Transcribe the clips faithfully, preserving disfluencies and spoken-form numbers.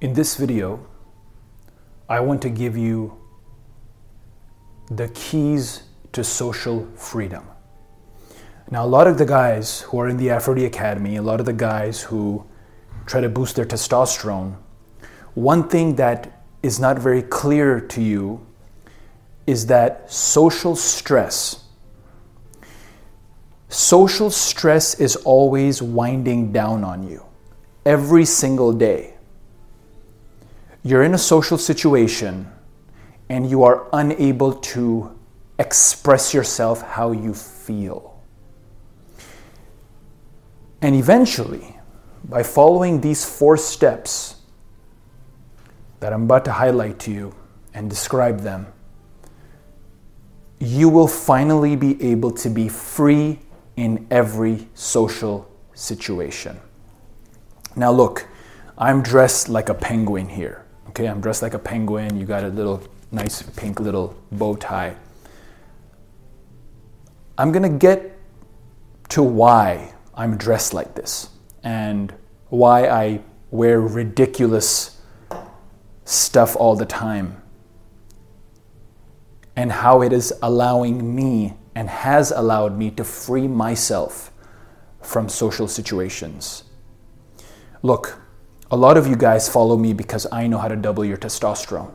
In this video, I want to give you the keys to social freedom. Now, a lot of the guys who are in the Aphro-D Academy, a lot of the guys who try to boost their testosterone, one thing that is not very clear to you is that social stress. Social stress is always winding down on you every single day. You're in a social situation and you are unable to express yourself how you feel. And eventually, by following these four steps that I'm about to highlight to you and describe them, you will finally be able to be free in every social situation. Now look, I'm dressed like a penguin here. Okay, I'm dressed like a penguin. You got a little nice pink little bow tie. I'm gonna get to why I'm dressed like this and why I wear ridiculous stuff all the time and how it is allowing me and has allowed me to free myself from social situations. Look, a lot of you guys follow me because I know how to double your testosterone.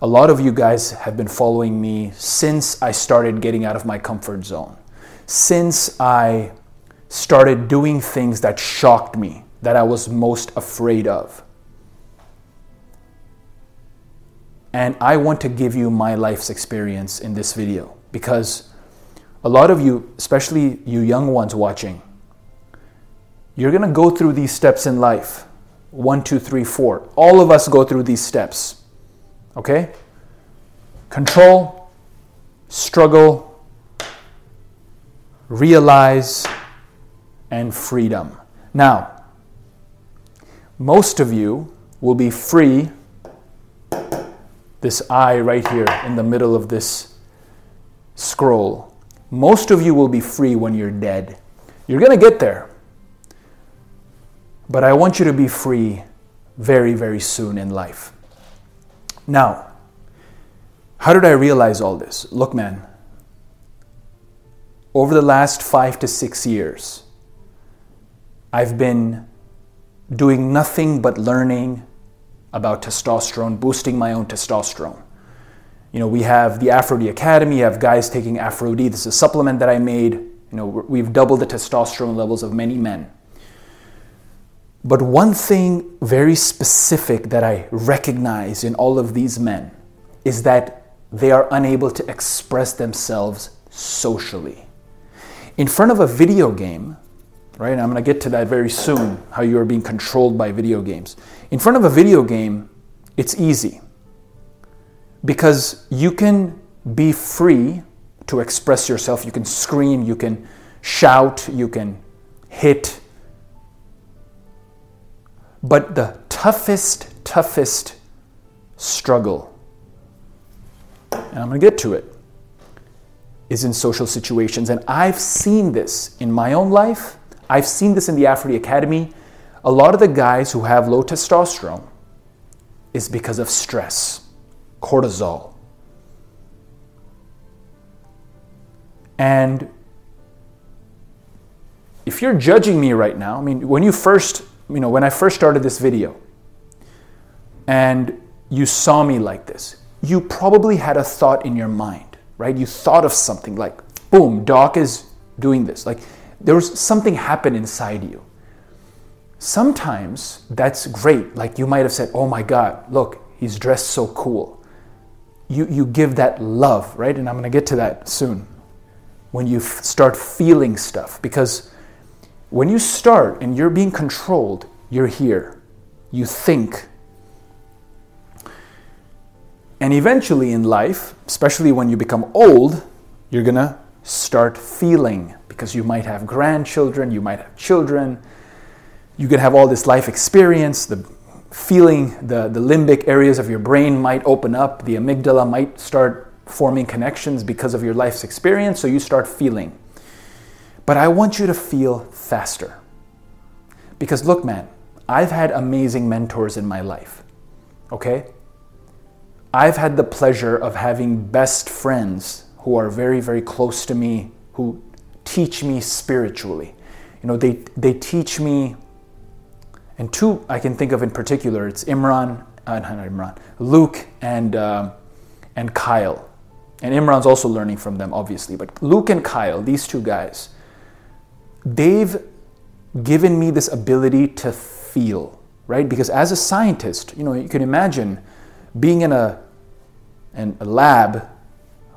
A lot of you guys have been following me since I started getting out of my comfort zone, since I started doing things that shocked me, that I was most afraid of. And I want to give you my life's experience in this video because a lot of you, especially you young ones watching, you're gonna go through these steps in life. One, two, three, four. All of us go through these steps. Okay? Control, struggle, realize, and freedom. Now, most of you will be free. This eye right here in the middle of this scroll. Most of you will be free when you're dead. You're going to get there. But I want you to be free very, very soon in life. Now, how did I realize all this? Look, man, over the last five to six years, I've been doing nothing but learning about testosterone, boosting my own testosterone. You know, we have the Aphro-D Academy, you have guys taking Aphro-D. This is a supplement that I made. You know, we've doubled the testosterone levels of many men. But one thing very specific that I recognize in all of these men is that they are unable to express themselves socially. In front of a video game, right? And I'm going to get to that very soon, how you are being controlled by video games. In front of a video game, it's easy because you can be free to express yourself. You can scream, you can shout, you can hit. But the toughest, toughest struggle, and I'm going to get to it, is in social situations. And I've seen this in my own life. I've seen this in the Aphro-D Academy. A lot of the guys who have low testosterone is because of stress, cortisol. And if you're judging me right now, I mean, when you first... You know, when I first started this video and you saw me like this, you probably had a thought in your mind, right? You thought of something like, boom, Doc is doing this. Like there was something happened inside you. Sometimes that's great. Like you might have said, oh my God, look, he's dressed so cool. You, you give that love, right? And I'm going to get to that soon when you f- start feeling stuff because when you start and you're being controlled, you're here. You think. And eventually in life, especially when you become old, you're going to start feeling because you might have grandchildren, you might have children. You can have all this life experience. The feeling, the, the limbic areas of your brain might open up. The amygdala might start forming connections because of your life's experience. So you start feeling. But I want you to feel faster. Because look, man, I've had amazing mentors in my life, okay? I've had the pleasure of having best friends who are very, very close to me, who teach me spiritually. You know, they, they teach me, and two I can think of in particular, it's Imran, uh, not Imran, Luke and, uh, and Kyle. And Imran's also learning from them, obviously. But Luke and Kyle, these two guys, they've given me this ability to feel, right? Because as a scientist, you know, you can imagine being in a, in a lab,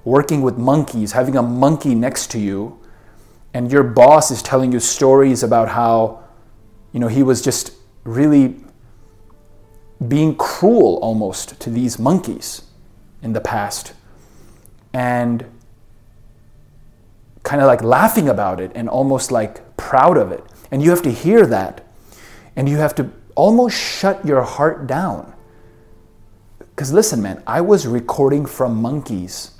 working with monkeys, having a monkey next to you, and your boss is telling you stories about how, you know, he was just really being cruel almost to these monkeys in the past, and kind of like laughing about it and almost like proud of it. And you have to hear that, and you have to almost shut your heart down. Because listen, man, I was recording from monkeys,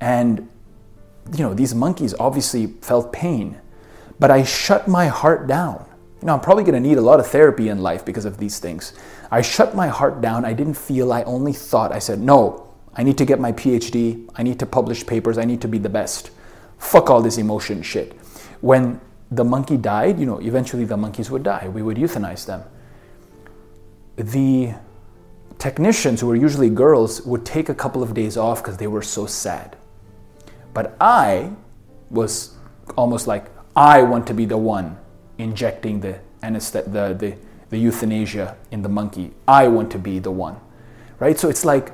and you know, these monkeys obviously felt pain, but I shut my heart down. You know, I'm probably going to need a lot of therapy in life because of these things. I shut my heart down. I didn't feel, I only thought. I said, no, I need to get my P H D, I need to publish papers, I need to be the best. Fuck all this emotion shit. When the monkey died, you know, eventually the monkeys would die. We would euthanize them. The technicians, who were usually girls, would take a couple of days off because they were so sad. But I was almost like, I want to be the one injecting the anesthetic, the, the, the euthanasia in the monkey. I want to be the one, right? So it's like,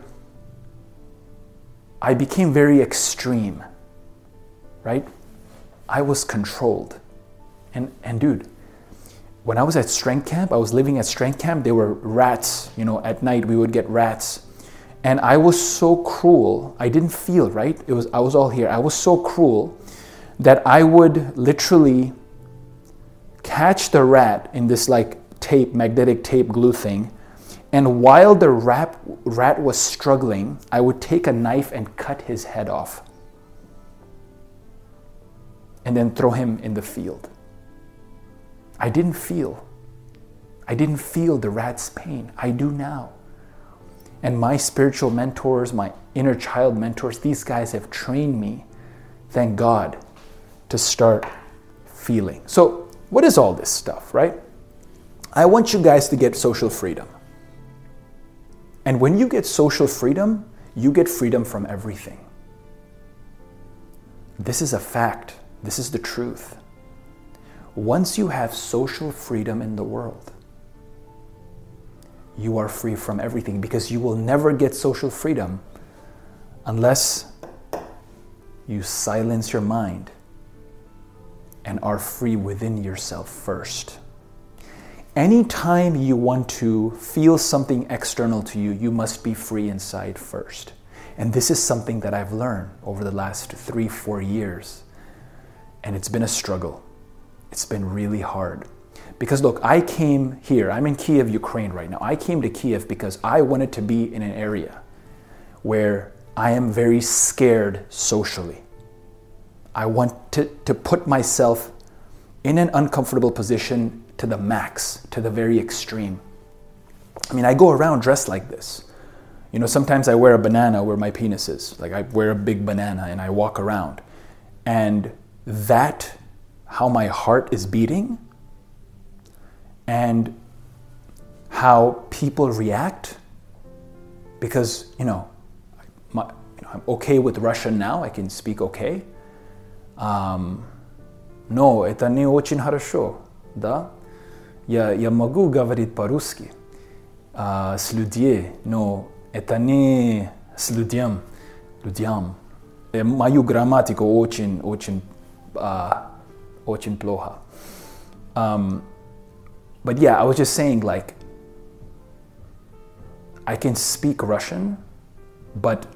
I became very extreme, right? I was controlled. And and dude, when I was at strength camp, I was living at strength camp, there were rats, you know, at night we would get rats. And I was so cruel, I didn't feel, right? It was I was all here. I was so cruel that I would literally catch the rat in this like tape, magnetic tape glue thing. And while the rat, rat was struggling, I would take a knife and cut his head off and then throw him in the field. I didn't feel. I didn't feel the rat's pain. I do now. And my spiritual mentors, my inner child mentors, these guys have trained me, thank God, to start feeling. So what is all this stuff, right? I want you guys to get social freedom. And when you get social freedom, you get freedom from everything. This is a fact. This is the truth. Once you have social freedom in the world, you are free from everything, because you will never get social freedom unless you silence your mind and are free within yourself first. Anytime you want to feel something external to you, you must be free inside first. And this is something that I've learned over the last three, four years. And it's been a struggle. It's been really hard. Because look, I came here, I'm in Kyiv, Ukraine right now. I came to Kyiv because I wanted to be in an area where I am very scared socially. I want to, to put myself in an uncomfortable position to the max, to the very extreme. I mean, I go around dressed like this. You know, sometimes I wear a banana where my penis is. Like, I wear a big banana and I walk around. And that, how my heart is beating and how people react, because, you know, my, you know I'm okay with Russian now. I can speak okay. Um, no, это не очень хорошо. Да? Я, я могу говорить по-русски uh, с людей, но это не с людям. людям. Мою грамматику очень, очень, uh, очень плохо. Um, but yeah, I was just saying, like, I can speak Russian, but,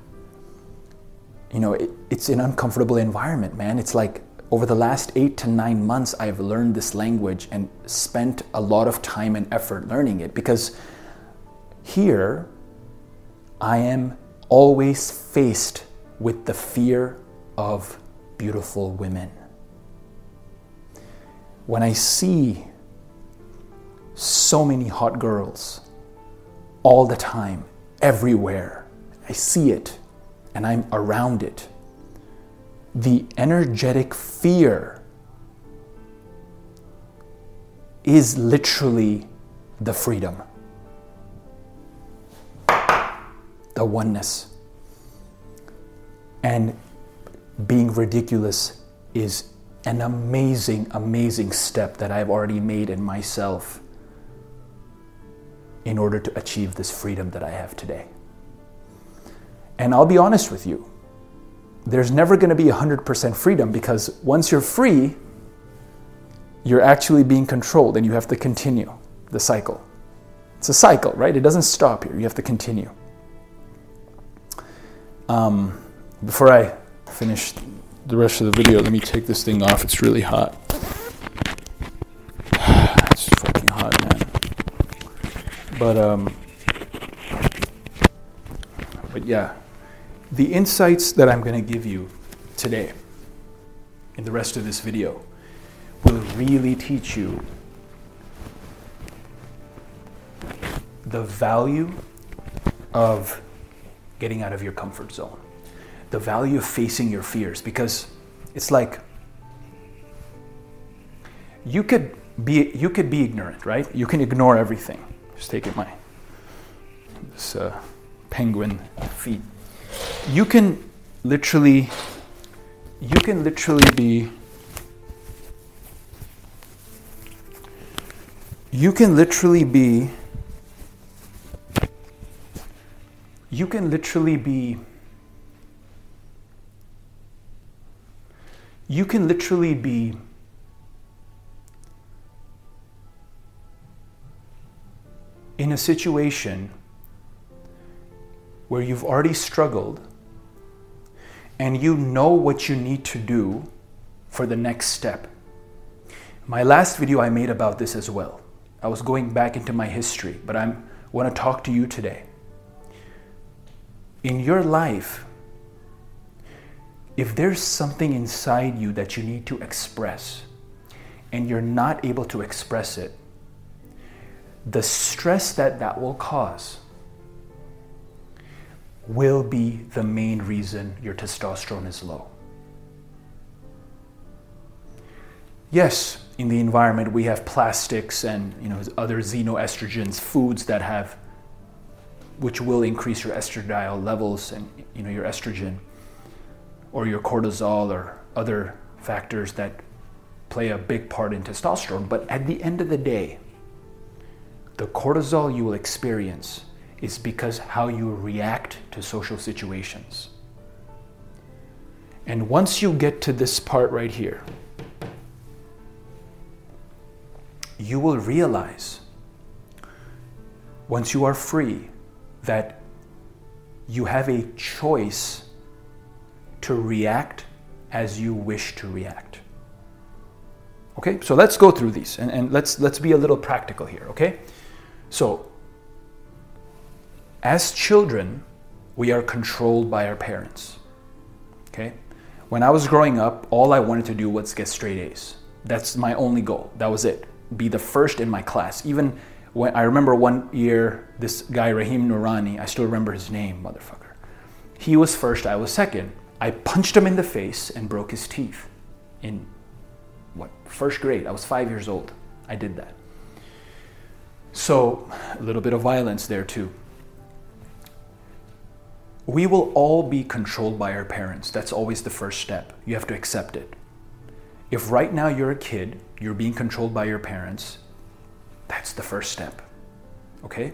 you know, it, it's an uncomfortable environment, man. It's like, over the last eight to nine months, I've learned this language and spent a lot of time and effort learning it, because here I am always faced with the fear of beautiful women. When I see so many hot girls all the time, everywhere. I see it and I'm around it. The energetic fear is literally the freedom, the oneness. And being ridiculous is an amazing, amazing step that I've already made in myself in order to achieve this freedom that I have today. And I'll be honest with you, there's never going to be one hundred percent freedom, because once you're free, you're actually being controlled and you have to continue the cycle. It's a cycle, right? It doesn't stop here. You have to continue. Um, before I finish the rest of the video, let me take this thing off. It's really hot. It's fucking hot, man. But, um, but yeah. The insights that I'm going to give you today in the rest of this video will really teach you the value of getting out of your comfort zone, the value of facing your fears, because it's like you could be you could be ignorant, right? You can ignore everything. Just taking my this uh, penguin feet. You can literally, you can literally be, you can literally be, you can literally be, you can literally be in a situation where you've already struggled and you know what you need to do for the next step. My last video I made about this as well. I was going back into my history, but I want to talk to you today. In your life, if there's something inside you that you need to express and you're not able to express it, the stress that that will cause will be the main reason your testosterone is low. Yes, in the environment we have plastics and, you know, other xenoestrogens, foods that have, which will increase your estradiol levels and, you know, your estrogen or your cortisol or other factors that play a big part in testosterone. But at the end of the day, the cortisol you will experience is because how you react to social situations. And once you get to this part right here, you will realize, once you are free, that you have a choice to react as you wish to react. Okay, so let's go through these and, and let's let's be a little practical here, okay? So, as children, we are controlled by our parents, okay? When I was growing up, all I wanted to do was get straight A's. That's my only goal. That was it. Be the first in my class. Even when I remember one year, this guy, Rahim Nurani, I still remember his name, motherfucker. He was first, I was second. I punched him in the face and broke his teeth in, what, first grade. I was five years old. I did that. So, a little bit of violence there too. We will all be controlled by our parents. That's always the first step. You have to accept it. If right now you're a kid, you're being controlled by your parents, that's the first step, okay?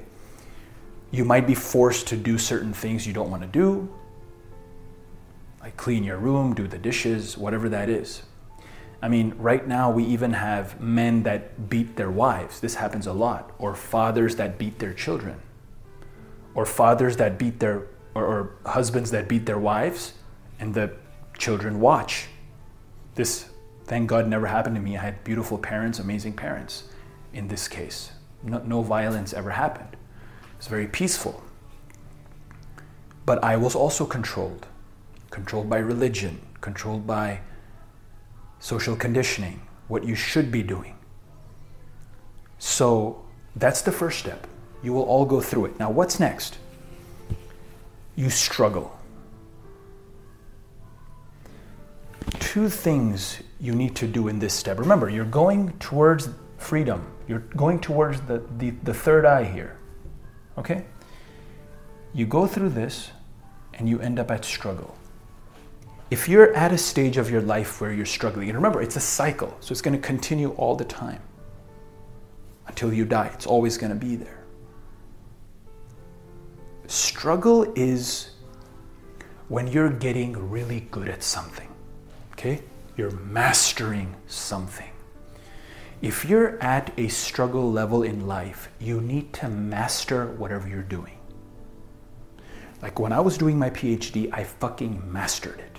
You might be forced to do certain things you don't want to do, like clean your room, do the dishes, whatever that is. I mean, right now we even have men that beat their wives. This happens a lot. Or fathers that beat their children. Or fathers that beat their Or, or husbands that beat their wives and the children watch. This, thank God, never happened to me. I had beautiful parents, amazing parents in this case. No, no violence ever happened. It's very peaceful. But I was also controlled. Controlled by religion, controlled by social conditioning, what you should be doing. So That's the first step. You will all go through it. Now, what's next? You struggle. Two things you need to do in this step. Remember, you're going towards freedom. You're going towards the, the, the third eye here, okay? You go through this and you end up at struggle. If you're at a stage of your life where you're struggling, and remember, it's a cycle, so it's going to continue all the time until you die. It's always going to be there. Struggle is when you're getting really good at something, okay? You're mastering something. If you're at a struggle level in life, you need to master whatever you're doing. Like when I was doing my PhD, I fucking mastered it.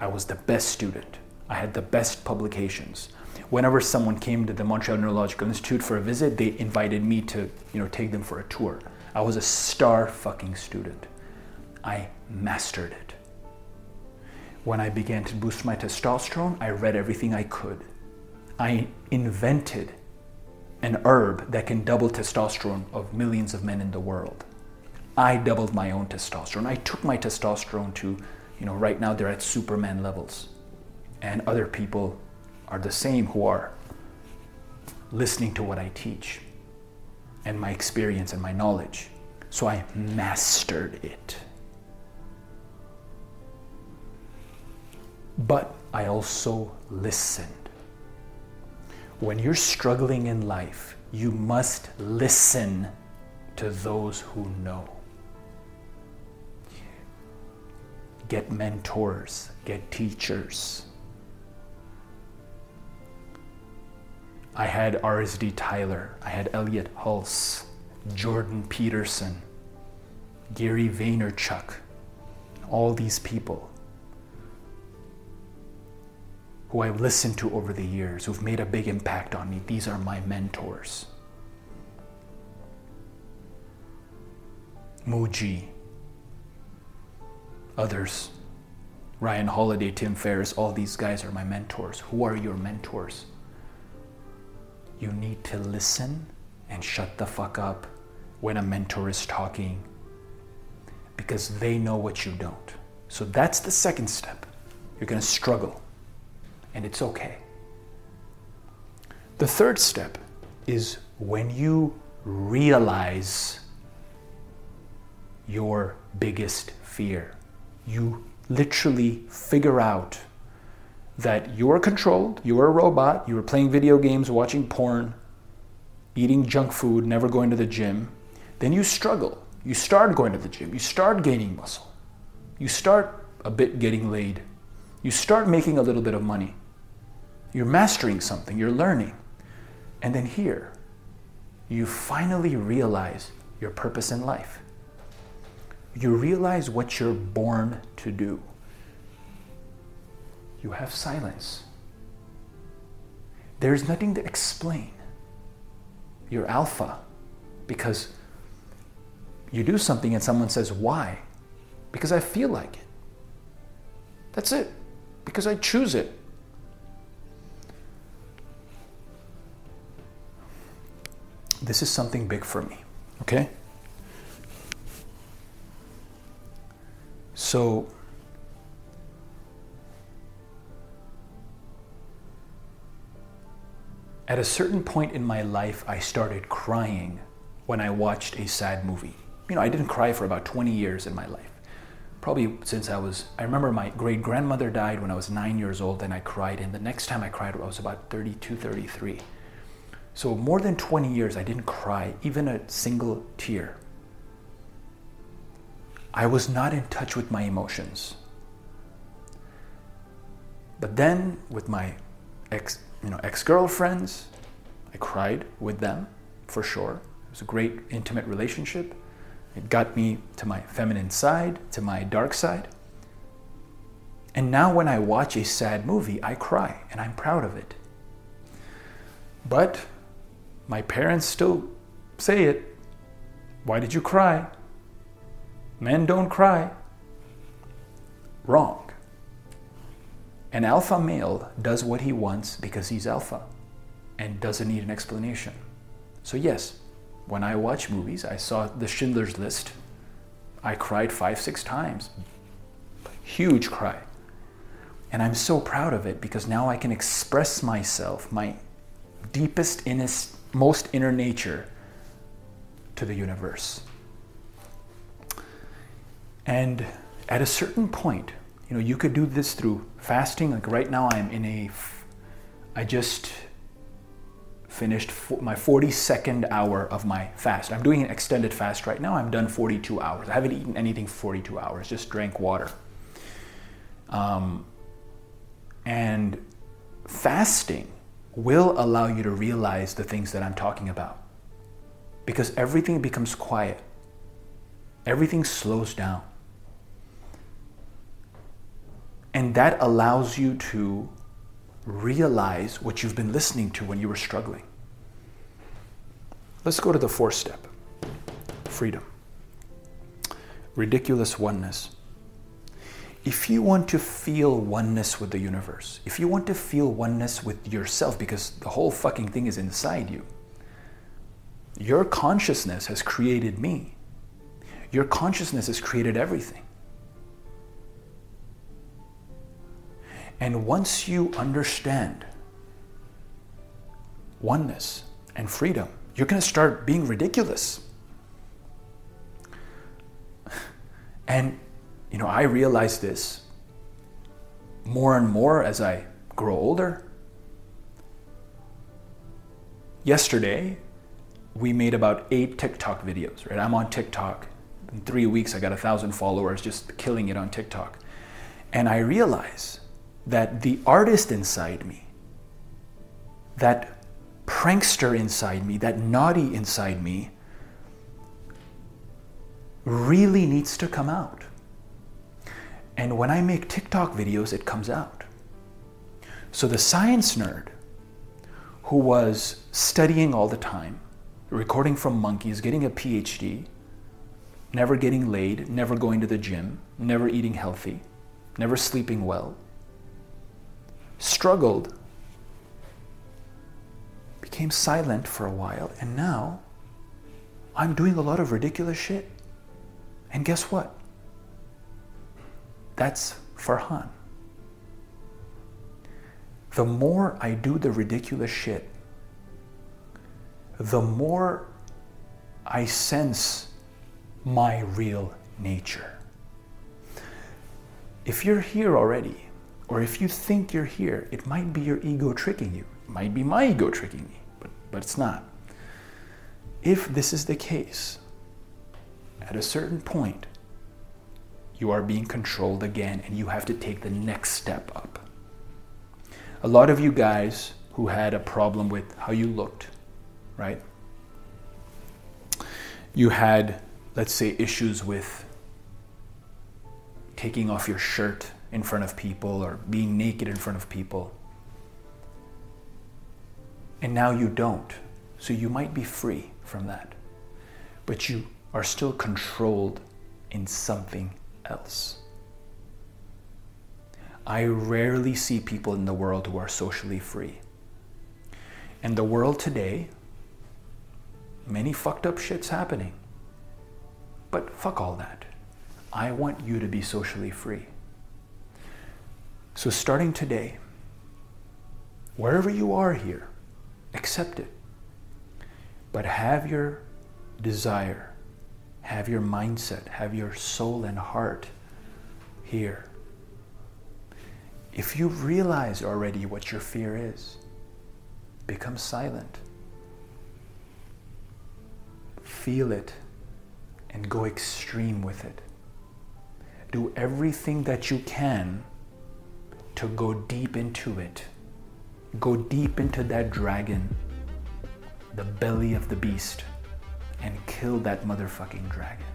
I was the best student. I had the best publications. Whenever someone came to the Montreal Neurological Institute for a visit, they invited me to, you know, take them for a tour. I was a star fucking student. I mastered it. When I began to boost my testosterone, I read everything I could. I invented an herb that can double testosterone of millions of men in the world. I doubled my own testosterone. I took my testosterone to, you know, right now they're at Superman levels. And other people are the same who are listening to what I teach and my experience and my knowledge. So I mastered it. But I also listened. When you're struggling in life, you must listen to those who know. Get mentors, get teachers. I had R S D Tyler, I had Elliot Hulse, Jordan Peterson, Gary Vaynerchuk, all these people who I've listened to over the years, who've made a big impact on me. These are my mentors. Mooji, others, Ryan Holiday, Tim Ferriss, all these guys are my mentors. Who are your mentors? You need to listen and shut the fuck up when a mentor is talking because they know what you don't. So that's the second step. You're gonna struggle. And it's okay. The third step is when you realize your biggest fear. You literally figure out that you are controlled, you are a robot, you are playing video games, watching porn, eating junk food, never going to the gym. Then you struggle. You start going to the gym. You start gaining muscle. You start a bit getting laid. You start making a little bit of money. You're mastering something, you're learning. And then here, you finally realize your purpose in life. You realize what you're born to do. You have silence. There's nothing to explain. You're alpha because you do something and someone says, why? Because I feel like it. That's it, because I choose it. This is something big for me, okay? So, at a certain point in my life, I started crying when I watched a sad movie. You know, I didn't cry for about twenty years in my life. Probably since I was, I remember my great grandmother died when I was nine years old and I cried. And the next time I cried, I was about thirty-two, thirty-three. So more than twenty years, I didn't cry, even a single tear. I was not in touch with my emotions. But then with my ex, you know, ex-girlfriends, I cried with them for sure. It was a great intimate relationship. It got me to my feminine side, to my dark side. And now when I watch a sad movie, I cry and I'm proud of it. But my parents still say it. Why did you cry? Men don't cry. Wrong. An alpha male does what he wants because he's alpha and doesn't need an explanation. So yes, When I watch movies, I saw the Schindler's List. I cried five, six times. Huge cry. And I'm so proud of it because now I can express myself, my deepest, innest, most inner nature to the universe. And at a certain point, you know, you could do this through fasting. Like right now, I'm in a, I just finished my forty-second hour of my fast. I'm doing an extended fast right now. I'm done forty-two hours. I haven't eaten anything for forty-two hours, just drank water. Um, and fasting will allow you to realize the things that I'm talking about, because everything becomes quiet. Everything slows down. And that allows you to realize what you've been listening to when you were struggling. Let's go to the fourth step, freedom. Ridiculous oneness. If you want to feel oneness with the universe, if you want to feel oneness with yourself, because the whole fucking thing is inside you, your consciousness has created me. Your consciousness has created everything. And once you understand oneness and freedom, you're going to start being ridiculous. And, you know, I realize this more and more as I grow older. Yesterday, we made about eight TikTok videos, right? I'm on TikTok. In three weeks, I got a thousand followers, just killing it on TikTok. And I realize that the artist inside me, that prankster inside me, that naughty inside me really needs to come out. And when I make TikTok videos, it comes out. So the science nerd who was studying all the time, recording from monkeys, getting a P H D, never getting laid, never going to the gym, never eating healthy, never sleeping well, struggled, became silent for a while, and now I'm doing a lot of ridiculous shit. And guess what? That's Farhan. The more I do the ridiculous shit, the more I sense my real nature. If you're here already, or if you think you're here, it might be your ego tricking you. It might be my ego tricking me, but, but it's not. If this is the case, at a certain point, you are being controlled again and you have to take the next step up. A lot of you guys who had a problem with how you looked, right? You had, let's say, issues with taking off your shirt in front of people or being naked in front of people. And now you don't. So you might be free from that, but you are still controlled in something else. I rarely see people in the world who are socially free. And the world today, many fucked up shit's happening, but fuck all that. I want you to be socially free. So starting today, wherever you are here, accept it. But have your desire, have your mindset, have your soul and heart here. If you realize already what your fear is, become silent. Feel it and go extreme with it. Do everything that you can to go deep into it. Go deep into that dragon, the belly of the beast, and kill that motherfucking dragon.